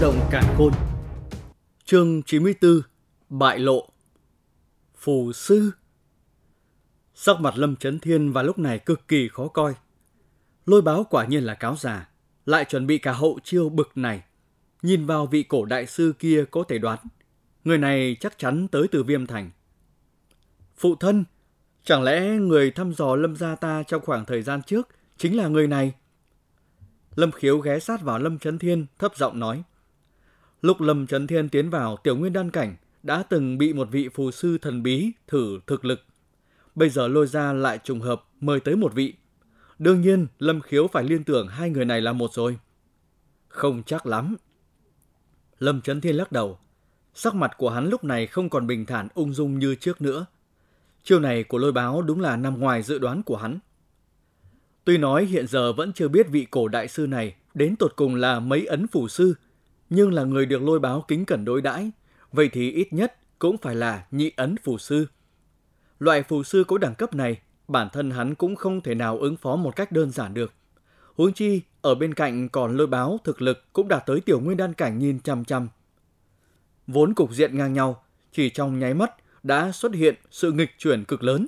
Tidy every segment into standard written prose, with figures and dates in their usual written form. Vũ Động Càn Khôn. Chương 94. Bại lộ. Phù sư. Sắc mặt Lâm Chấn Thiên vào lúc này cực kỳ khó coi. Lôi Báo quả nhiên là cáo già, lại chuẩn bị cả hậu chiêu bực này. Nhìn vào vị cổ đại sư kia có thể đoán, người này chắc chắn tới từ Viêm Thành. Phụ thân, chẳng lẽ người thăm dò Lâm gia ta trong khoảng thời gian trước chính là người này? Lâm Khiếu ghé sát vào Lâm Chấn Thiên, thấp giọng nói. Lúc Lâm Chấn Thiên tiến vào tiểu nguyên đan cảnh, đã từng bị một vị phù sư thần bí thử thực lực. Bây giờ Lôi gia lại trùng hợp mời tới một vị. Đương nhiên, Lâm Khiếu phải liên tưởng hai người này là một rồi. Không chắc lắm. Lâm Chấn Thiên lắc đầu. Sắc mặt của hắn lúc này không còn bình thản ung dung như trước nữa. Chiêu này của Lôi Báo đúng là nằm ngoài dự đoán của hắn. Tuy nói hiện giờ vẫn chưa biết vị cổ đại sư này đến tột cùng là mấy ấn phù sư, nhưng là người được Lôi Báo kính cẩn đối đãi, vậy thì ít nhất cũng phải là nhị ấn phù sư. Loại phù sư có đẳng cấp này, bản thân hắn cũng không thể nào ứng phó một cách đơn giản được. Huống chi, ở bên cạnh còn Lôi Báo thực lực cũng đã tới tiểu nguyên đan cảnh nhìn chằm chằm. Vốn cục diện ngang nhau, chỉ trong nháy mắt đã xuất hiện sự nghịch chuyển cực lớn.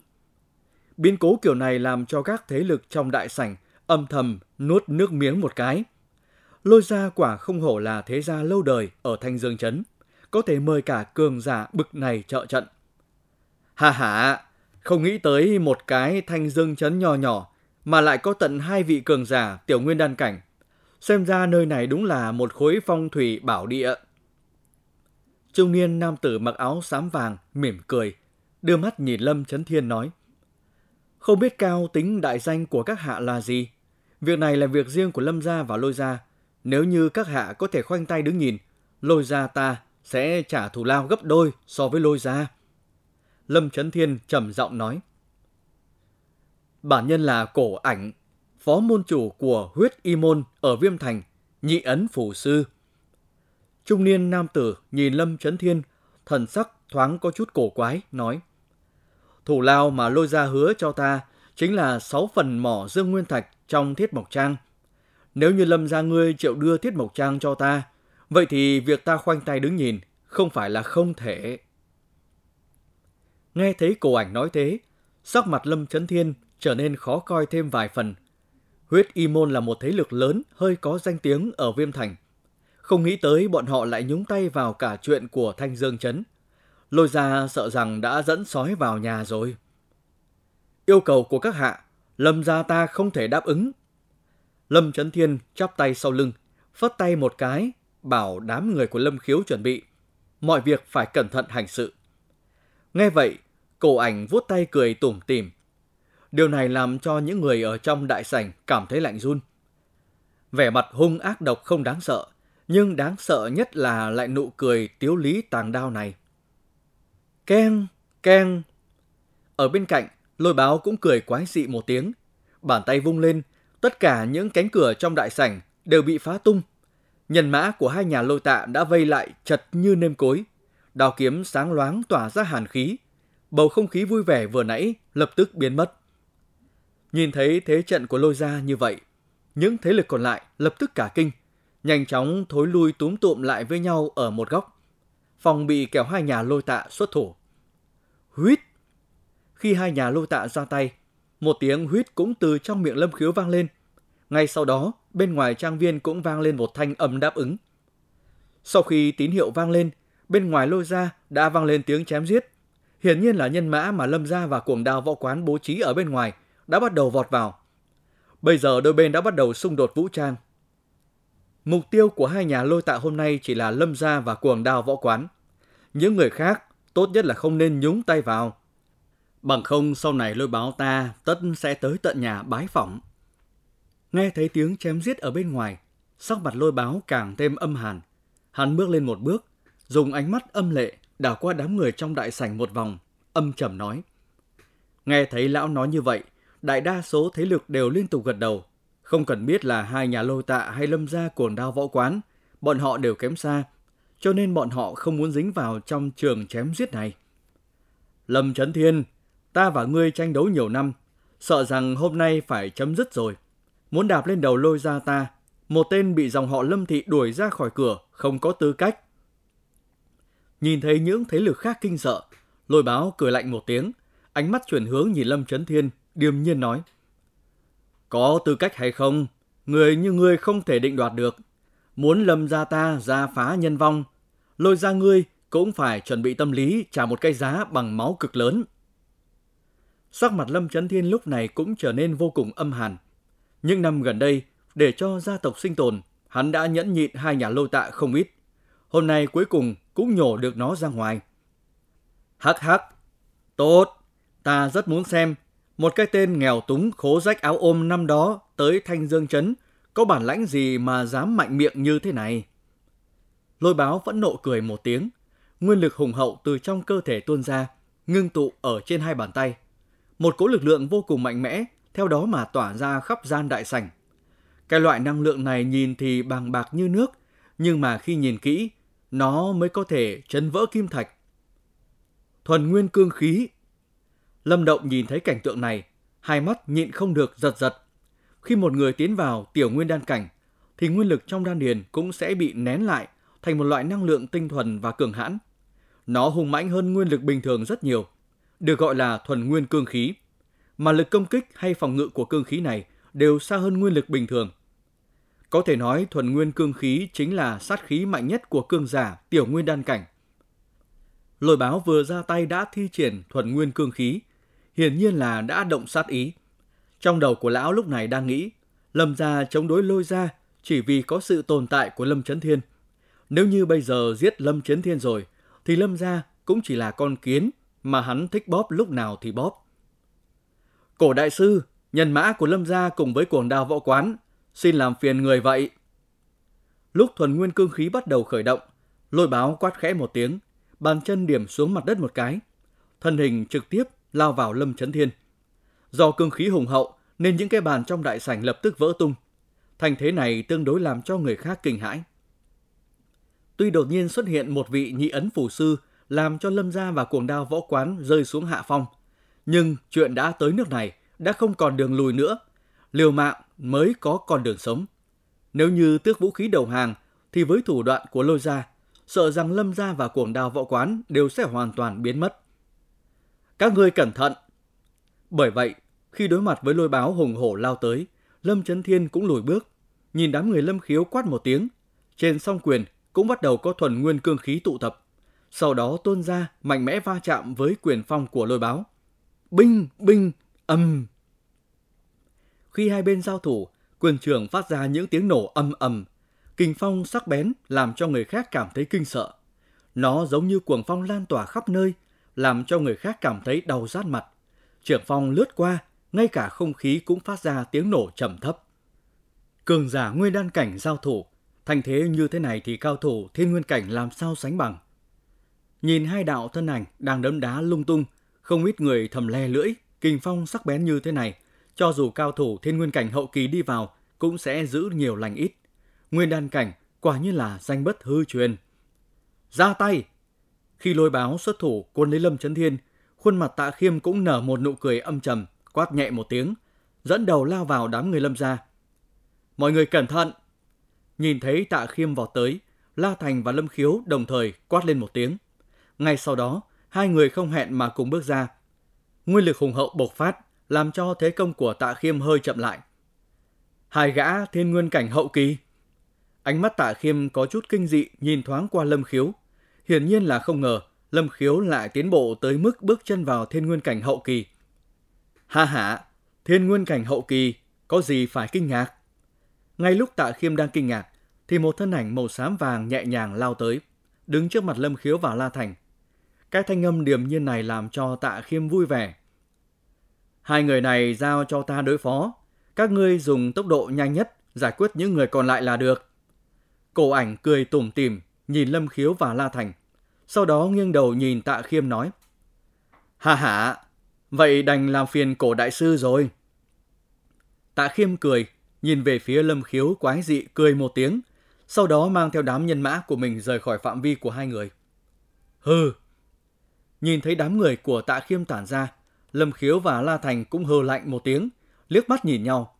Biến cố kiểu này làm cho các thế lực trong đại sảnh âm thầm nuốt nước miếng một cái. Lôi gia quả không hổ là thế gia lâu đời ở Thanh Dương Trấn, có thể mời cả cường giả bực này trợ trận. Hà hà, không nghĩ tới một cái Thanh Dương Trấn nho nhỏ mà lại có tận hai vị cường giả tiểu nguyên đan cảnh. Xem ra nơi này đúng là một khối phong thủy bảo địa. Trung niên nam tử mặc áo xám vàng mỉm cười, đưa mắt nhìn Lâm Chấn Thiên nói. Không biết cao tính đại danh của các hạ là gì? Việc này là việc riêng của Lâm gia và Lôi gia. Nếu như các hạ có thể khoanh tay đứng nhìn, Lôi gia ta sẽ trả thù lao gấp đôi so với Lôi gia. Lâm Chấn Thiên trầm giọng nói. Bản nhân là Cổ Ảnh, phó môn chủ của Huyết Y Môn ở Viêm Thành, nhị ấn phù sư. Trung niên nam tử nhìn Lâm Chấn Thiên, thần sắc thoáng có chút cổ quái, nói. Thủ lao mà Lôi gia hứa cho ta chính là 6 phần mỏ dương nguyên thạch trong Thiết Mộc Trang. Nếu như Lâm gia ngươi chịu đưa Thiết Mộc Trang cho ta, vậy thì việc ta khoanh tay đứng nhìn không phải là không thể. Nghe thấy Cổ Ảnh nói thế, sắc mặt Lâm Chấn Thiên trở nên khó coi thêm vài phần. Huyết Y Môn là một thế lực lớn hơi có danh tiếng ở Viêm Thành. Không nghĩ tới bọn họ lại nhúng tay vào cả chuyện của Thanh Dương Trấn. Lôi gia sợ rằng đã dẫn sói vào nhà rồi. Yêu cầu của các hạ, Lâm gia ta không thể đáp ứng. Lâm Chấn Thiên chắp tay sau lưng, phất tay một cái, bảo đám người của Lâm Khiếu chuẩn bị. Mọi việc phải cẩn thận hành sự. Nghe vậy, Cổ Ảnh vuốt tay cười tủm tỉm. Điều này làm cho những người ở trong đại sảnh cảm thấy lạnh run. Vẻ mặt hung ác độc không đáng sợ, nhưng đáng sợ nhất là lại nụ cười tiếu lý tàng đao này. Keng, keng. Ở bên cạnh, Lôi Báo cũng cười quái dị một tiếng. Bàn tay vung lên, tất cả những cánh cửa trong đại sảnh đều bị phá tung. Nhân mã của hai nhà Lôi Tạ đã vây lại chật như nêm cối. Đao kiếm sáng loáng tỏa ra hàn khí. Bầu không khí vui vẻ vừa nãy lập tức biến mất. Nhìn thấy thế trận của Lôi gia như vậy, những thế lực còn lại lập tức cả kinh, nhanh chóng thối lui túm tụm lại với nhau ở một góc, phòng bị kéo hai nhà Lôi Tạ xuất thủ. Huýt! Khi hai nhà Lôi Tạ ra tay, một tiếng huýt cũng từ trong miệng Lâm Khiếu vang lên. Ngay sau đó, bên ngoài trang viên cũng vang lên một thanh âm đáp ứng. Sau khi tín hiệu vang lên, bên ngoài Lôi gia đã vang lên tiếng chém giết. Hiển nhiên là nhân mã mà Lâm gia và Cuồng Đao Võ Quán bố trí ở bên ngoài đã bắt đầu vọt vào. Bây giờ đôi bên đã bắt đầu xung đột vũ trang. Mục tiêu của hai nhà Lôi Tạ hôm nay chỉ là Lâm gia và Cuồng Đao Võ Quán. Những người khác tốt nhất là không nên nhúng tay vào. Bằng không sau này Lôi Báo ta tất sẽ tới tận nhà bái phỏng. Nghe thấy tiếng chém giết ở bên ngoài, sắc mặt Lôi Báo càng thêm âm hàn. Hắn bước lên một bước, dùng ánh mắt âm lệ đảo qua đám người trong đại sảnh một vòng, âm trầm nói. Nghe thấy lão nói như vậy, đại đa số thế lực đều liên tục gật đầu. Không cần biết là hai nhà Lôi Tạ hay Lâm gia Cuồng Đao Võ Quán, bọn họ đều kém xa, cho nên bọn họ không muốn dính vào trong trường chém giết này. Lâm Chấn Thiên, ta và ngươi tranh đấu nhiều năm, sợ rằng hôm nay phải chấm dứt rồi. Muốn đạp lên đầu Lôi gia ta, một tên bị dòng họ Lâm thị đuổi ra khỏi cửa, không có tư cách. Nhìn thấy những thế lực khác kinh sợ, Lôi Báo cười lạnh một tiếng, ánh mắt chuyển hướng nhìn Lâm Chấn Thiên, điềm nhiên nói: "Có tư cách hay không, người như ngươi không thể định đoạt được. Muốn Lâm gia ta ra phá nhân vong, lôi ra ngươi cũng phải chuẩn bị tâm lý trả một cái giá bằng máu cực lớn." Sắc mặt Lâm Chấn Thiên lúc này cũng trở nên vô cùng âm hàn. Những năm gần đây, để cho gia tộc sinh tồn, hắn đã nhẫn nhịn hai nhà Lôi Tạ không ít. Hôm nay cuối cùng cũng nhổ được nó ra ngoài. "Hắc hắc, tốt, ta rất muốn xem một cái tên nghèo túng khố rách áo ôm năm đó tới Thanh Dương Trấn có bản lãnh gì mà dám mạnh miệng như thế này." Lôi Báo phẫn nộ cười một tiếng, nguyên lực hùng hậu từ trong cơ thể tuôn ra, ngưng tụ ở trên hai bàn tay. Một cỗ lực lượng vô cùng mạnh mẽ, theo đó mà tỏa ra khắp gian đại sảnh. Cái loại năng lượng này nhìn thì bàng bạc như nước, nhưng mà khi nhìn kỹ, nó mới có thể chấn vỡ kim thạch. Thuần nguyên cương khí. Lâm Động nhìn thấy cảnh tượng này, hai mắt nhịn không được giật giật. Khi một người tiến vào tiểu nguyên đan cảnh, thì nguyên lực trong đan điền cũng sẽ bị nén lại thành một loại năng lượng tinh thuần và cường hãn. Nó hùng mãnh hơn nguyên lực bình thường rất nhiều, được gọi là thuần nguyên cương khí, mà lực công kích hay phòng ngự của cương khí này đều xa hơn nguyên lực bình thường. Có thể nói thuần nguyên cương khí chính là sát khí mạnh nhất của cường giả tiểu nguyên đan cảnh. Lôi Báo vừa ra tay đã thi triển thuần nguyên cương khí, hiển nhiên là đã động sát ý. Trong đầu của lão lúc này đang nghĩ, Lâm gia chống đối Lôi gia chỉ vì có sự tồn tại của Lâm Chấn Thiên. Nếu như bây giờ giết Lâm Chấn Thiên rồi, thì Lâm gia cũng chỉ là con kiến mà hắn thích bóp lúc nào thì bóp. "Cổ đại sư, nhân mã của Lâm gia cùng với Cuồng Đao Võ Quán, xin làm phiền người vậy." Lúc thuần nguyên cương khí bắt đầu khởi động, Lôi Báo quát khẽ một tiếng, bàn chân điểm xuống mặt đất một cái, thân hình trực tiếp lao vào Lâm Chấn Thiên. Do cương khí hùng hậu nên những cái bàn trong đại sảnh lập tức vỡ tung. Thành thế này tương đối làm cho người khác kinh hãi. Tuy đột nhiên xuất hiện một vị nhị ấn phủ sư làm cho Lâm gia và Cuồng Đao Võ Quán rơi xuống hạ phong, nhưng chuyện đã tới nước này, đã không còn đường lùi nữa, liều mạng mới có con đường sống. Nếu như tước vũ khí đầu hàng thì với thủ đoạn của Lôi gia, sợ rằng Lâm gia và Cuồng Đao Võ Quán đều sẽ hoàn toàn biến mất. "Các ngươi cẩn thận." Bởi vậy, khi đối mặt với Lôi Báo hùng hổ lao tới, Lâm Chấn Thiên cũng lùi bước, nhìn đám người Lâm Khiếu quát một tiếng, trên song quyền cũng bắt đầu có thuần nguyên cương khí tụ tập, sau đó tuôn ra mạnh mẽ va chạm với quyền phong của Lôi Báo. Binh, binh, ầm. Khi hai bên giao thủ, quyền trường phát ra những tiếng nổ ầm ầm, kình phong sắc bén làm cho người khác cảm thấy kinh sợ. Nó giống như cuồng phong lan tỏa khắp nơi, làm cho người khác cảm thấy đau rát mặt. Trường phong lướt qua, ngay cả không khí cũng phát ra tiếng nổ trầm thấp. Cường giả nguyên đan cảnh giao thủ, thành thế như thế này thì cao thủ thiên nguyên cảnh làm sao sánh bằng. Nhìn hai đạo thân ảnh đang đấm đá lung tung, không ít người thầm le lưỡi, kình phong sắc bén như thế này, cho dù cao thủ thiên nguyên cảnh hậu kỳ đi vào cũng sẽ giữ nhiều lành ít. Nguyên đan cảnh quả như là danh bất hư truyền. Ra tay! Khi Lôi Báo xuất thủ cuốn lấy Lâm Chấn Thiên, khuôn mặt Tạ Khiêm cũng nở một nụ cười âm trầm, quát nhẹ một tiếng, dẫn đầu lao vào đám người Lâm gia. "Mọi người cẩn thận!" Nhìn thấy Tạ Khiêm vọt tới, La Thành và Lâm Khiếu đồng thời quát lên một tiếng. Ngay sau đó, hai người không hẹn mà cùng bước ra. Nguyên lực hùng hậu bộc phát, làm cho thế công của Tạ Khiêm hơi chậm lại. "Hai gã thiên nguyên cảnh hậu kỳ." Ánh mắt Tạ Khiêm có chút kinh dị nhìn thoáng qua Lâm Khiếu. Hiển nhiên là không ngờ Lâm Khiếu lại tiến bộ tới mức bước chân vào thiên nguyên cảnh hậu kỳ. "Ha ha, thiên nguyên cảnh hậu kỳ, có gì phải kinh ngạc?" Ngay lúc Tạ Khiêm đang kinh ngạc, thì một thân ảnh màu xám vàng nhẹ nhàng lao tới, đứng trước mặt Lâm Khiếu và La Thành. Cái thanh âm điềm nhiên này làm cho Tạ Khiêm vui vẻ. "Hai người này giao cho ta đối phó, các ngươi dùng tốc độ nhanh nhất giải quyết những người còn lại là được." Cổ Ảnh cười tủm tỉm nhìn Lâm Khiếu và La Thành, sau đó nghiêng đầu nhìn Tạ Khiêm nói: "Ha ha, vậy đành làm phiền Cổ đại sư rồi." Tạ Khiêm cười, nhìn về phía Lâm Khiếu quái dị cười một tiếng, sau đó mang theo đám nhân mã của mình rời khỏi phạm vi của hai người. "Hừ." Nhìn thấy đám người của Tạ Khiêm tản ra, Lâm Khiếu và La Thành cũng hừ lạnh một tiếng, liếc mắt nhìn nhau.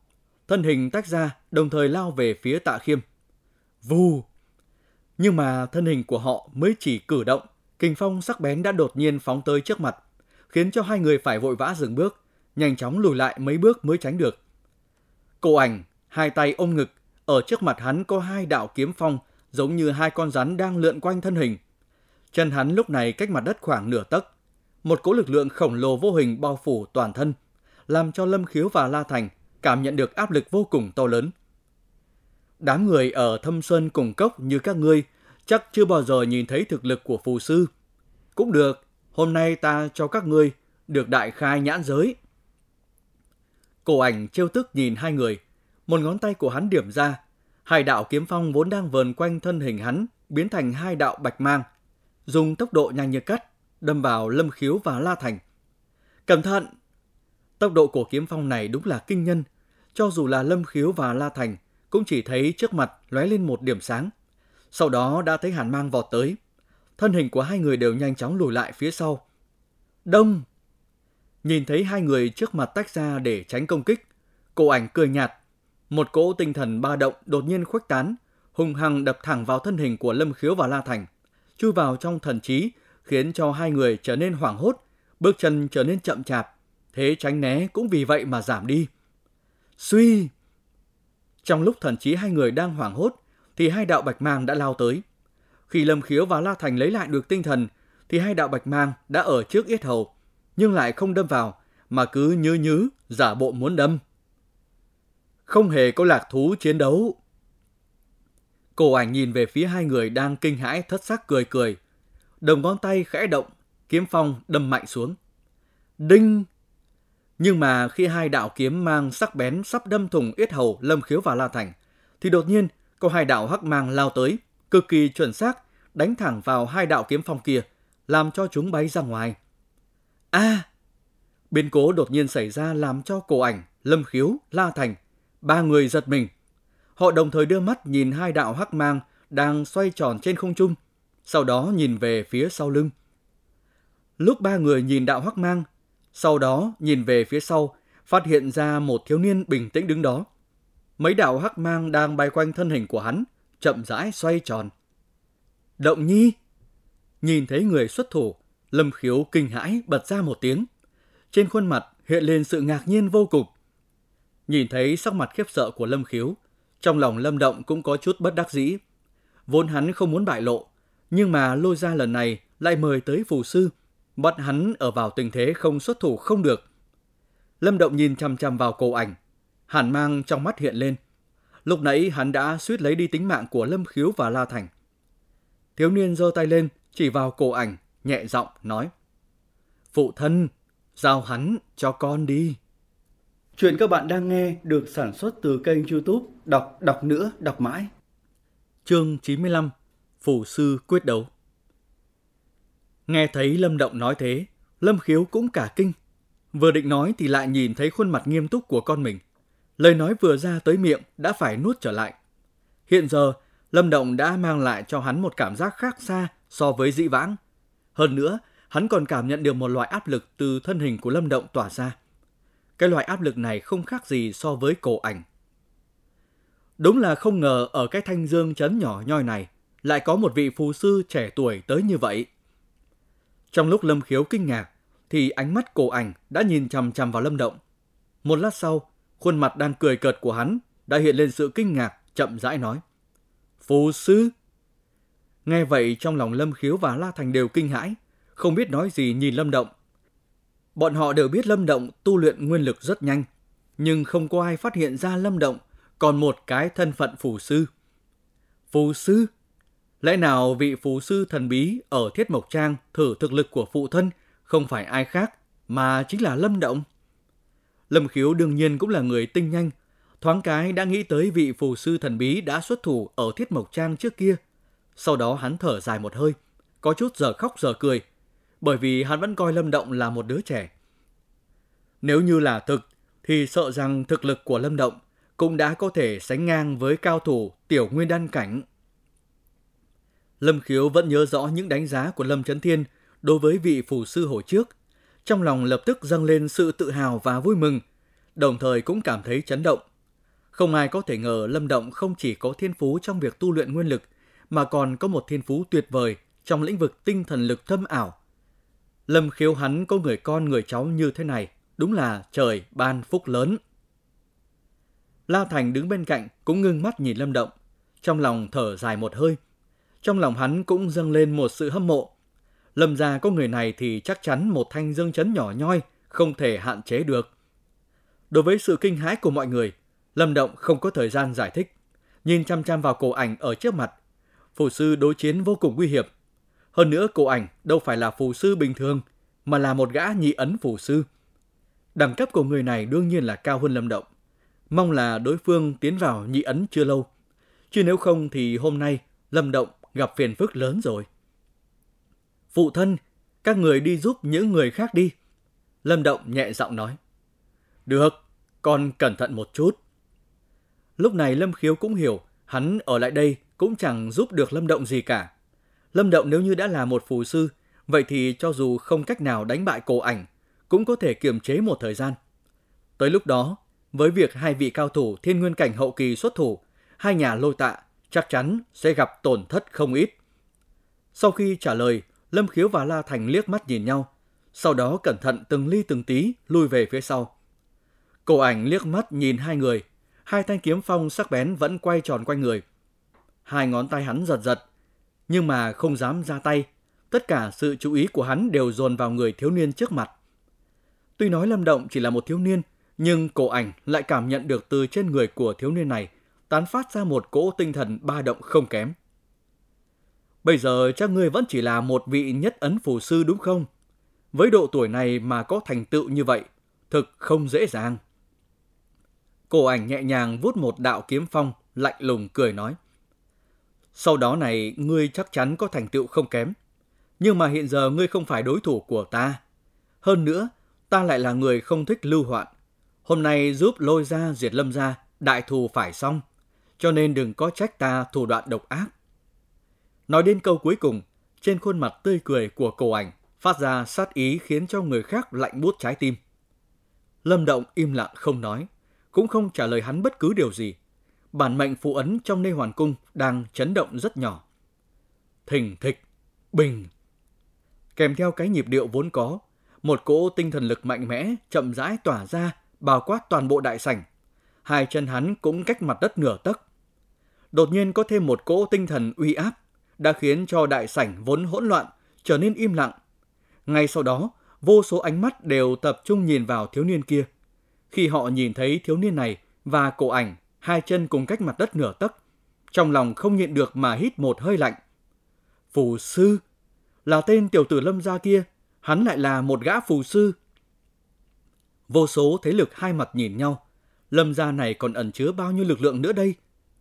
thân hình tách ra, đồng thời lao về phía Tạ Khiêm. Vù! Nhưng mà thân hình của họ mới chỉ cử động, kình phong sắc bén đã đột nhiên phóng tới trước mặt, khiến cho hai người phải vội vã dừng bước, nhanh chóng lùi lại mấy bước mới tránh được. Cổ Ảnh, hai tay ôm ngực, ở trước mặt hắn có hai đạo kiếm phong giống như hai con rắn đang lượn quanh thân hình. Chân hắn lúc này cách mặt đất khoảng nửa tấc, một cỗ lực lượng khổng lồ vô hình bao phủ toàn thân, làm cho Lâm Khiếu và La Thành cảm nhận được áp lực vô cùng to lớn. Đám người ở Thâm Sơn cùng cốc như các ngươi chắc chưa bao giờ nhìn thấy thực lực của phù sư. Cũng được, hôm nay ta cho các ngươi được đại khai nhãn giới. Cổ Ảnh trêu tức nhìn hai người, một ngón tay của hắn điểm ra, hai đạo kiếm phong vốn đang vờn quanh thân hình hắn biến thành hai đạo bạch mang, dùng tốc độ nhanh như cắt đâm vào Lâm Khiếu và La Thành. Cẩn thận! Tốc độ của kiếm phong này đúng là kinh nhân, cho dù là Lâm Khiếu và La Thành cũng chỉ thấy trước mặt lóe lên một điểm sáng, sau đó đã thấy hàn mang vọt tới. Thân hình của hai người đều nhanh chóng lùi lại phía sau. Đông! Nhìn thấy hai người trước mặt tách ra để tránh công kích, Cổ Ảnh cười nhạt. Một cỗ tinh thần ba động đột nhiên khuếch tán, hung hăng đập thẳng vào thân hình của Lâm Khiếu và La Thành, chui vào trong thần trí, khiến cho hai người trở nên hoảng hốt, bước chân trở nên chậm chạp, thế tránh né cũng vì vậy mà giảm đi. Suy! Trong lúc thần trí hai người đang hoảng hốt, thì hai đạo bạch mang đã lao tới. Khi Lâm Khiếu và La Thành lấy lại được tinh thần, thì hai đạo bạch mang đã ở trước yết hầu, nhưng lại không đâm vào, mà cứ nhứ nhứ, giả bộ muốn đâm. Không hề có lạc thú chiến đấu. Cổ Ảnh nhìn về phía hai người đang kinh hãi thất sắc cười cười. Đồng ngón tay khẽ động, kiếm phong đâm mạnh xuống. Đinh! Nhưng mà khi hai đạo kiếm mang sắc bén sắp đâm thủng yết hầu Lâm Khiếu và La Thành, thì đột nhiên có hai đạo hắc mang lao tới, cực kỳ chuẩn xác, đánh thẳng vào hai đạo kiếm phong kia, làm cho chúng bay ra ngoài. À! Biến cố đột nhiên xảy ra làm cho Cổ Ảnh, Lâm Khiếu, La Thành, ba người giật mình. Họ đồng thời đưa mắt nhìn hai đạo hắc mang đang xoay tròn trên không trung, sau đó nhìn về phía sau lưng. Lúc ba người nhìn đạo hắc mang, sau đó nhìn về phía sau, phát hiện ra một thiếu niên bình tĩnh đứng đó. Mấy đạo hắc mang đang bay quanh thân hình của hắn, chậm rãi xoay tròn. Động Nhi! Nhìn thấy người xuất thủ, Lâm Khiếu kinh hãi bật ra một tiếng. Trên khuôn mặt hiện lên sự ngạc nhiên vô cùng. Nhìn thấy sắc mặt khiếp sợ của Lâm Khiếu, trong lòng Lâm Động cũng có chút bất đắc dĩ. Vốn hắn không muốn bại lộ, nhưng mà Lôi gia lần này lại mời tới phù sư, bắt hắn ở vào tình thế không xuất thủ không được. Lâm Động nhìn chằm chằm vào Cổ Ảnh, hàn mang trong mắt hiện lên. Lúc nãy hắn đã suýt lấy đi tính mạng của Lâm Khiếu và La Thành. Thiếu niên giơ tay lên, chỉ vào Cổ Ảnh, nhẹ giọng nói: "Phụ thân, giao hắn cho con đi." Chuyện các bạn đang nghe được sản xuất từ kênh YouTube Đọc Mãi. Chương 95: Phù sư quyết đấu. Nghe thấy Lâm Động nói thế, Lâm Khiếu cũng cả kinh. Vừa định nói thì lại nhìn thấy khuôn mặt nghiêm túc của con mình. Lời nói vừa ra tới miệng đã phải nuốt trở lại. Hiện giờ, Lâm Động đã mang lại cho hắn một cảm giác khác xa so với dĩ vãng. Hơn nữa, hắn còn cảm nhận được một loại áp lực từ thân hình của Lâm Động tỏa ra. Cái loại áp lực này không khác gì so với Cổ Ảnh. Đúng là không ngờ ở cái Thanh Dương trấn nhỏ nhoi này lại có một vị phù sư trẻ tuổi tới như vậy. Trong lúc Lâm Khiếu kinh ngạc thì ánh mắt Cổ Ảnh đã nhìn chằm chằm vào Lâm Động. Một lát sau, khuôn mặt đang cười cợt của hắn đã hiện lên sự kinh ngạc, chậm rãi nói: "Phù sư?" Nghe vậy trong lòng Lâm Khiếu và La Thành đều kinh hãi, không biết nói gì nhìn Lâm Động. Bọn họ đều biết Lâm Động tu luyện nguyên lực rất nhanh, nhưng không có ai phát hiện ra Lâm Động còn một cái thân phận phù sư. Phù sư? Lẽ nào vị phù sư thần bí ở Thiết Mộc Trang thử thực lực của phụ thân không phải ai khác mà chính là Lâm Động? Lâm Khiếu đương nhiên cũng là người tinh nhanh, thoáng cái đã nghĩ tới vị phù sư thần bí đã xuất thủ ở Thiết Mộc Trang trước kia. Sau đó hắn thở dài một hơi, có chút giờ khóc giờ cười, bởi vì hắn vẫn coi Lâm Động là một đứa trẻ. Nếu như là thực, thì sợ rằng thực lực của Lâm Động cũng đã có thể sánh ngang với cao thủ tiểu nguyên đan cảnh. Lâm Khiếu vẫn nhớ rõ những đánh giá của Lâm Chấn Thiên đối với vị phù sư hồi trước. Trong lòng lập tức dâng lên sự tự hào và vui mừng, đồng thời cũng cảm thấy chấn động. Không ai có thể ngờ Lâm Động không chỉ có thiên phú trong việc tu luyện nguyên lực, mà còn có một thiên phú tuyệt vời trong lĩnh vực tinh thần lực thâm ảo. Lâm Khiếu hắn có người con người cháu như thế này, đúng là trời ban phúc lớn. La Thành đứng bên cạnh cũng ngưng mắt nhìn Lâm Động, trong lòng thở dài một hơi. Trong lòng hắn cũng dâng lên một sự hâm mộ. Lâm gia có người này thì chắc chắn một Thanh Dương Trấn nhỏ nhoi không thể hạn chế được. Đối với sự kinh hãi của mọi người, Lâm Động không có thời gian giải thích, nhìn chăm chăm vào Cổ Ảnh ở trước mặt. Phù sư đối chiến vô cùng nguy hiểm. Hơn nữa Cổ Ảnh đâu phải là phù sư bình thường, mà là một gã nhị ấn phù sư. Đẳng cấp của người này đương nhiên là cao hơn Lâm Động. Mong là đối phương tiến vào nhị ấn chưa lâu, chứ nếu không thì hôm nay Lâm Động gặp phiền phức lớn rồi. Phụ thân, các người đi giúp những người khác đi. Lâm Động nhẹ giọng nói. Được, con cẩn thận một chút. Lúc này Lâm Khiếu cũng hiểu, hắn ở lại đây cũng chẳng giúp được Lâm Động gì cả. Lâm Động nếu như đã là một phù sư, vậy thì cho dù không cách nào đánh bại Cổ Ảnh, cũng có thể kiềm chế một thời gian. Tới lúc đó, với việc hai vị cao thủ thiên nguyên cảnh hậu kỳ xuất thủ, hai nhà Lôi Tạ chắc chắn sẽ gặp tổn thất không ít. Sau khi trả lời, Lâm Khiếu và La Thành liếc mắt nhìn nhau, sau đó cẩn thận từng ly từng tí lui về phía sau. Cổ Ảnh liếc mắt nhìn hai người, hai thanh kiếm phong sắc bén vẫn quay tròn quanh người. Hai ngón tay hắn giật giật, nhưng mà không dám ra tay, tất cả sự chú ý của hắn đều dồn vào người thiếu niên trước mặt. Tuy nói Lâm Động chỉ là một thiếu niên, nhưng Cổ Ảnh lại cảm nhận được từ trên người của thiếu niên này tán phát ra một cỗ tinh thần ba động không kém. Bây giờ chắc ngươi vẫn chỉ là một vị nhất ấn phù sư đúng không? Với độ tuổi này mà có thành tựu như vậy, thực không dễ dàng. Cổ Ảnh nhẹ nhàng vuốt một đạo kiếm phong, lạnh lùng cười nói. Sau đó này, ngươi chắc chắn có thành tựu không kém. Nhưng mà hiện giờ ngươi không phải đối thủ của ta. Hơn nữa, ta lại là người không thích lưu hoạn. Hôm nay giúp Lôi gia diệt Lâm gia, đại thù phải xong. Cho nên đừng có trách ta thủ đoạn độc ác. Nói đến câu cuối cùng, trên khuôn mặt tươi cười của Cổ Ảnh phát ra sát ý khiến cho người khác lạnh buốt trái tim. Lâm Động im lặng không nói, cũng không trả lời hắn bất cứ điều gì. Bản mệnh phù ấn trong Nê Hoàn Cung đang chấn động rất nhỏ. Thình thịch, bình. Kèm theo cái nhịp điệu vốn có, một cỗ tinh thần lực mạnh mẽ chậm rãi tỏa ra, bao quát toàn bộ đại sảnh. Hai chân hắn cũng cách mặt đất nửa tấc. Đột nhiên có thêm một cỗ tinh thần uy áp đã khiến cho đại sảnh vốn hỗn loạn trở nên im lặng. Ngay sau đó, vô số ánh mắt đều tập trung nhìn vào thiếu niên kia. Khi họ nhìn thấy thiếu niên này và Cổ Ảnh, hai chân cùng cách mặt đất nửa tấc, trong lòng không nhịn được mà hít một hơi lạnh. Phù sư, là tên tiểu tử Lâm gia kia, hắn lại là một gã phù sư. Vô số thế lực hai mặt nhìn nhau, Lâm gia này còn ẩn chứa bao nhiêu lực lượng nữa đây?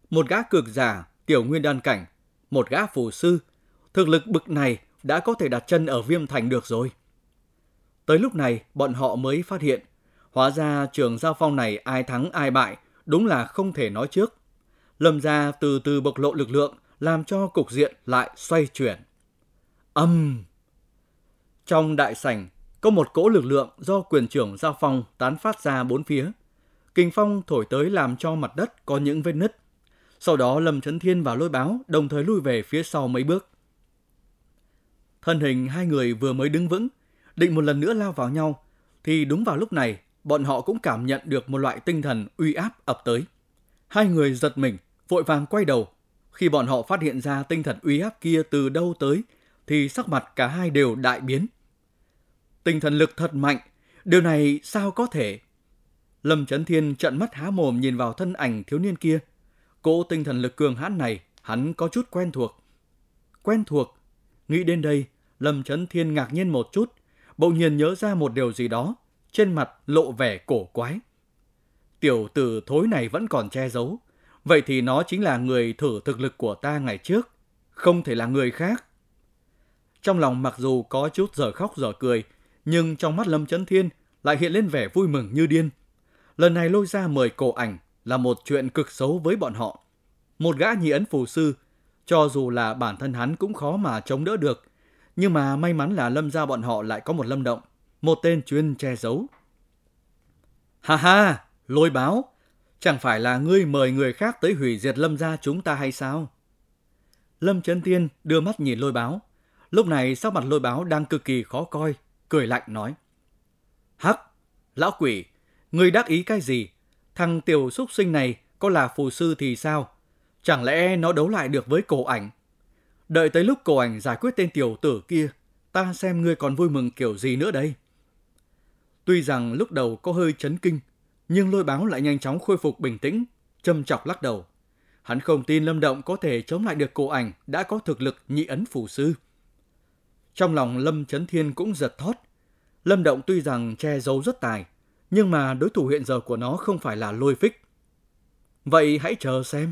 Một gã cược giả, tiểu nguyên đan cảnh, một gã phù sư, thực lực bực này đã có thể đặt chân ở Viêm Thành được rồi. Tới lúc này, bọn họ mới phát hiện, hóa ra trường giao phong này ai thắng ai bại, đúng là không thể nói trước. Lâm gia từ từ bộc lộ lực lượng, làm cho cục diện lại xoay chuyển. Trong đại sảnh, có một cỗ lực lượng do quyền trưởng giao phong tán phát ra bốn phía. Kình phong thổi tới làm cho mặt đất có những vết nứt. Sau đó Lâm Chấn Thiên và Lôi Báo đồng thời lui về phía sau mấy bước. Thân hình hai người vừa mới đứng vững, định một lần nữa lao vào nhau, thì đúng vào lúc này, bọn họ cũng cảm nhận được một loại tinh thần uy áp ập tới. Hai người giật mình, vội vàng quay đầu. Khi bọn họ phát hiện ra tinh thần uy áp kia từ đâu tới, thì sắc mặt cả hai đều đại biến. Tinh thần lực thật mạnh, điều này sao có thể? Lâm Chấn Thiên trợn mắt há mồm nhìn vào thân ảnh thiếu niên kia. Cỗ tinh thần lực cường hãn này, hắn có chút quen thuộc. Quen thuộc? Nghĩ đến đây, Lâm Chấn Thiên ngạc nhiên một chút, bỗng nhiên nhớ ra một điều gì đó, trên mặt lộ vẻ cổ quái. Tiểu tử thối này vẫn còn che giấu, vậy thì nó chính là người thử thực lực của ta ngày trước, không thể là người khác. Trong lòng mặc dù có chút dở khóc dở cười, nhưng trong mắt Lâm Chấn Thiên lại hiện lên vẻ vui mừng như điên. Lần này Lôi ra mời Cổ Ảnh là một chuyện cực xấu với bọn họ. Một gã nhị ấn phù sư, cho dù là bản thân hắn cũng khó mà chống đỡ được, nhưng mà may mắn là Lâm gia bọn họ lại có một Lâm Động, một tên chuyên che giấu. Ha ha, Lôi Báo, Chẳng phải là ngươi mời người khác tới hủy diệt Lâm gia chúng ta hay sao? Lâm Chấn Thiên đưa mắt nhìn Lôi Báo. Lúc này sắc mặt Lôi Báo đang cực kỳ khó coi, cười lạnh nói. Hắc, lão quỷ, ngươi đắc ý cái gì? Thằng tiểu xúc sinh này có là phù sư thì sao? Chẳng lẽ nó đấu lại được với Cổ Ảnh? Đợi tới lúc Cổ Ảnh giải quyết tên tiểu tử kia, ta xem ngươi còn vui mừng kiểu gì nữa đây. Tuy rằng lúc đầu có hơi chấn kinh, nhưng Lôi Báo lại nhanh chóng khôi phục bình tĩnh, châm chọc lắc đầu. Hắn không tin Lâm Động có thể chống lại được Cổ Ảnh đã có thực lực nhị ấn phù sư. Trong lòng Lâm Chấn Thiên cũng giật thót. Lâm Động tuy rằng che giấu rất tài, nhưng mà đối thủ hiện giờ của nó không phải là Lôi Phích. Vậy hãy chờ xem.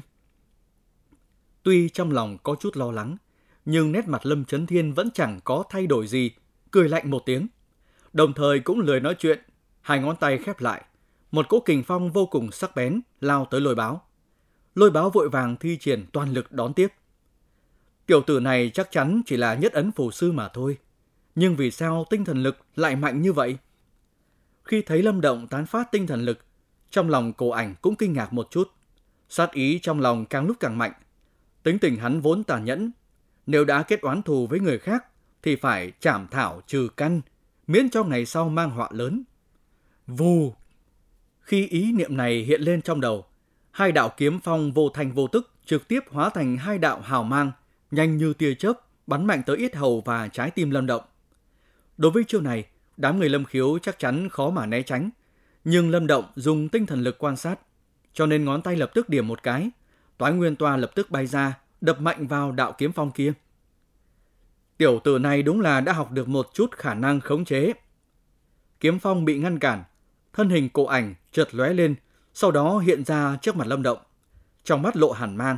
Tuy trong lòng có chút lo lắng, nhưng nét mặt Lâm Chấn Thiên vẫn chẳng có thay đổi gì, cười lạnh một tiếng. Đồng thời cũng lười nói chuyện, hai ngón tay khép lại. Một cỗ kình phong vô cùng sắc bén lao tới Lôi Báo. Lôi Báo vội vàng thi triển toàn lực đón tiếp. Tiểu tử này chắc chắn chỉ là nhất ấn phù sư mà thôi. Nhưng vì sao tinh thần lực lại mạnh như vậy? Khi thấy Lâm Động tán phát tinh thần lực, trong lòng Cổ Ảnh cũng kinh ngạc một chút. Sát ý trong lòng càng lúc càng mạnh. Tính tình hắn vốn tàn nhẫn. Nếu đã kết oán thù với người khác, thì phải trảm thảo trừ căn, miễn cho ngày sau mang họa lớn. Vù! Khi ý niệm này hiện lên trong đầu, hai đạo kiếm phong vô thành vô tức trực tiếp hóa thành hai đạo hào mang, nhanh như tia chớp, bắn mạnh tới yết hầu và trái tim Lâm Động. Đối với chiêu này, đám người Lâm Khiếu chắc chắn khó mà né tránh. Nhưng Lâm Động dùng tinh thần lực quan sát, cho nên ngón tay lập tức điểm một cái, toái nguyên toa lập tức bay ra, đập mạnh vào đạo kiếm phong kia. Tiểu tử này đúng là đã học được một chút khả năng khống chế. Kiếm phong bị ngăn cản, thân hình Cổ Ảnh chợt lóe lên, sau đó hiện ra trước mặt Lâm Động. Trong mắt lộ hàn mang,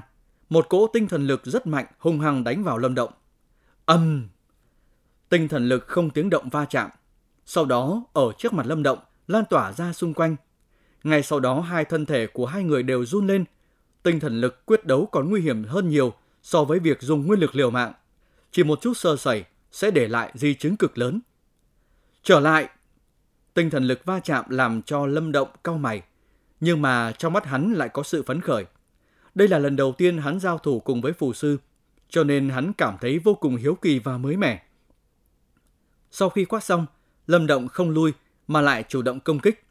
một cỗ tinh thần lực rất mạnh hung hăng đánh vào Lâm Động. Ầm! Tinh thần lực không tiếng động va chạm, sau đó ở trước mặt Lâm Động lan tỏa ra xung quanh. Ngay sau đó hai thân thể của hai người đều run lên. Tinh thần lực quyết đấu còn nguy hiểm hơn nhiều so với việc dùng nguyên lực liều mạng. Chỉ một chút sơ sẩy sẽ để lại di chứng cực lớn. Trở lại! Tinh thần lực va chạm làm cho Lâm Động cau mày, nhưng mà trong mắt hắn lại có sự phấn khởi. Đây là lần đầu tiên hắn giao thủ cùng với phù sư, cho nên hắn cảm thấy vô cùng hiếu kỳ và mới mẻ. Sau khi quát xong, Lâm Động không lui mà lại chủ động công kích.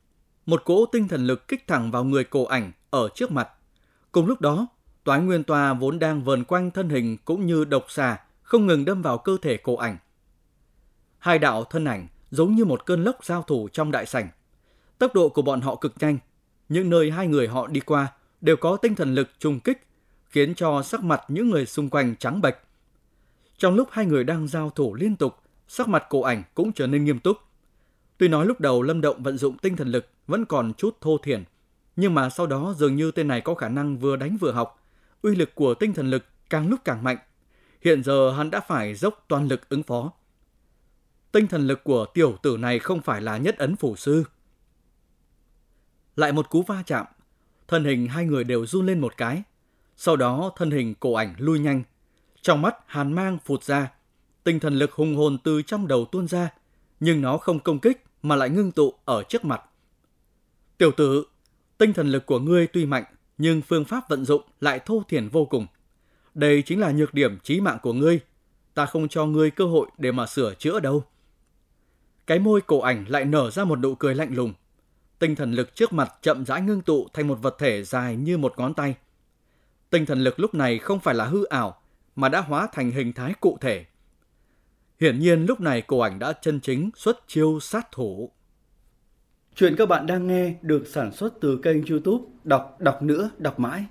Một cỗ tinh thần lực kích thẳng vào người Cổ Ảnh ở trước mặt. Cùng lúc đó, toái nguyên toa vốn đang vờn quanh thân hình cũng như độc xà không ngừng đâm vào cơ thể Cổ Ảnh. Hai đạo thân ảnh giống như một cơn lốc giao thủ trong đại sảnh. Tốc độ của bọn họ cực nhanh, những nơi hai người họ đi qua đều có tinh thần lực trùng kích, khiến cho sắc mặt những người xung quanh trắng bệch. Trong lúc hai người đang giao thủ liên tục, sắc mặt Cổ Ảnh cũng trở nên nghiêm túc. Tuy nói lúc đầu Lâm Động vận dụng tinh thần lực vẫn còn chút thô thiển, nhưng mà sau đó dường như tên này có khả năng vừa đánh vừa học, uy lực của tinh thần lực càng lúc càng mạnh. Hiện giờ hắn đã phải dốc toàn lực ứng phó. Tinh thần lực của tiểu tử này không phải là nhất ấn phủ sư. Lại một cú va chạm, thân hình hai người đều run lên một cái. Sau đó thân hình Cổ Ảnh lui nhanh, trong mắt hàn mang phụt ra, tinh thần lực hùng hồn từ trong đầu tuôn ra, nhưng nó không công kích mà lại ngưng tụ ở trước mặt. Tiểu tử, tinh thần lực của ngươi tuy mạnh, nhưng phương pháp vận dụng lại thô thiển vô cùng. Đây chính là nhược điểm chí mạng của ngươi. Ta không cho ngươi cơ hội để mà sửa chữa đâu. Cái môi Cổ Ảnh lại nở ra một nụ cười lạnh lùng. Tinh thần lực trước mặt chậm rãi ngưng tụ thành một vật thể dài như một ngón tay. Tinh thần lực lúc này không phải là hư ảo, mà đã hóa thành hình thái cụ thể. Hiển nhiên lúc này Cổ Ảnh đã chân chính xuất chiêu sát thủ. Chuyện các bạn đang nghe được sản xuất từ kênh YouTube Đọc Nữa Đọc Mãi.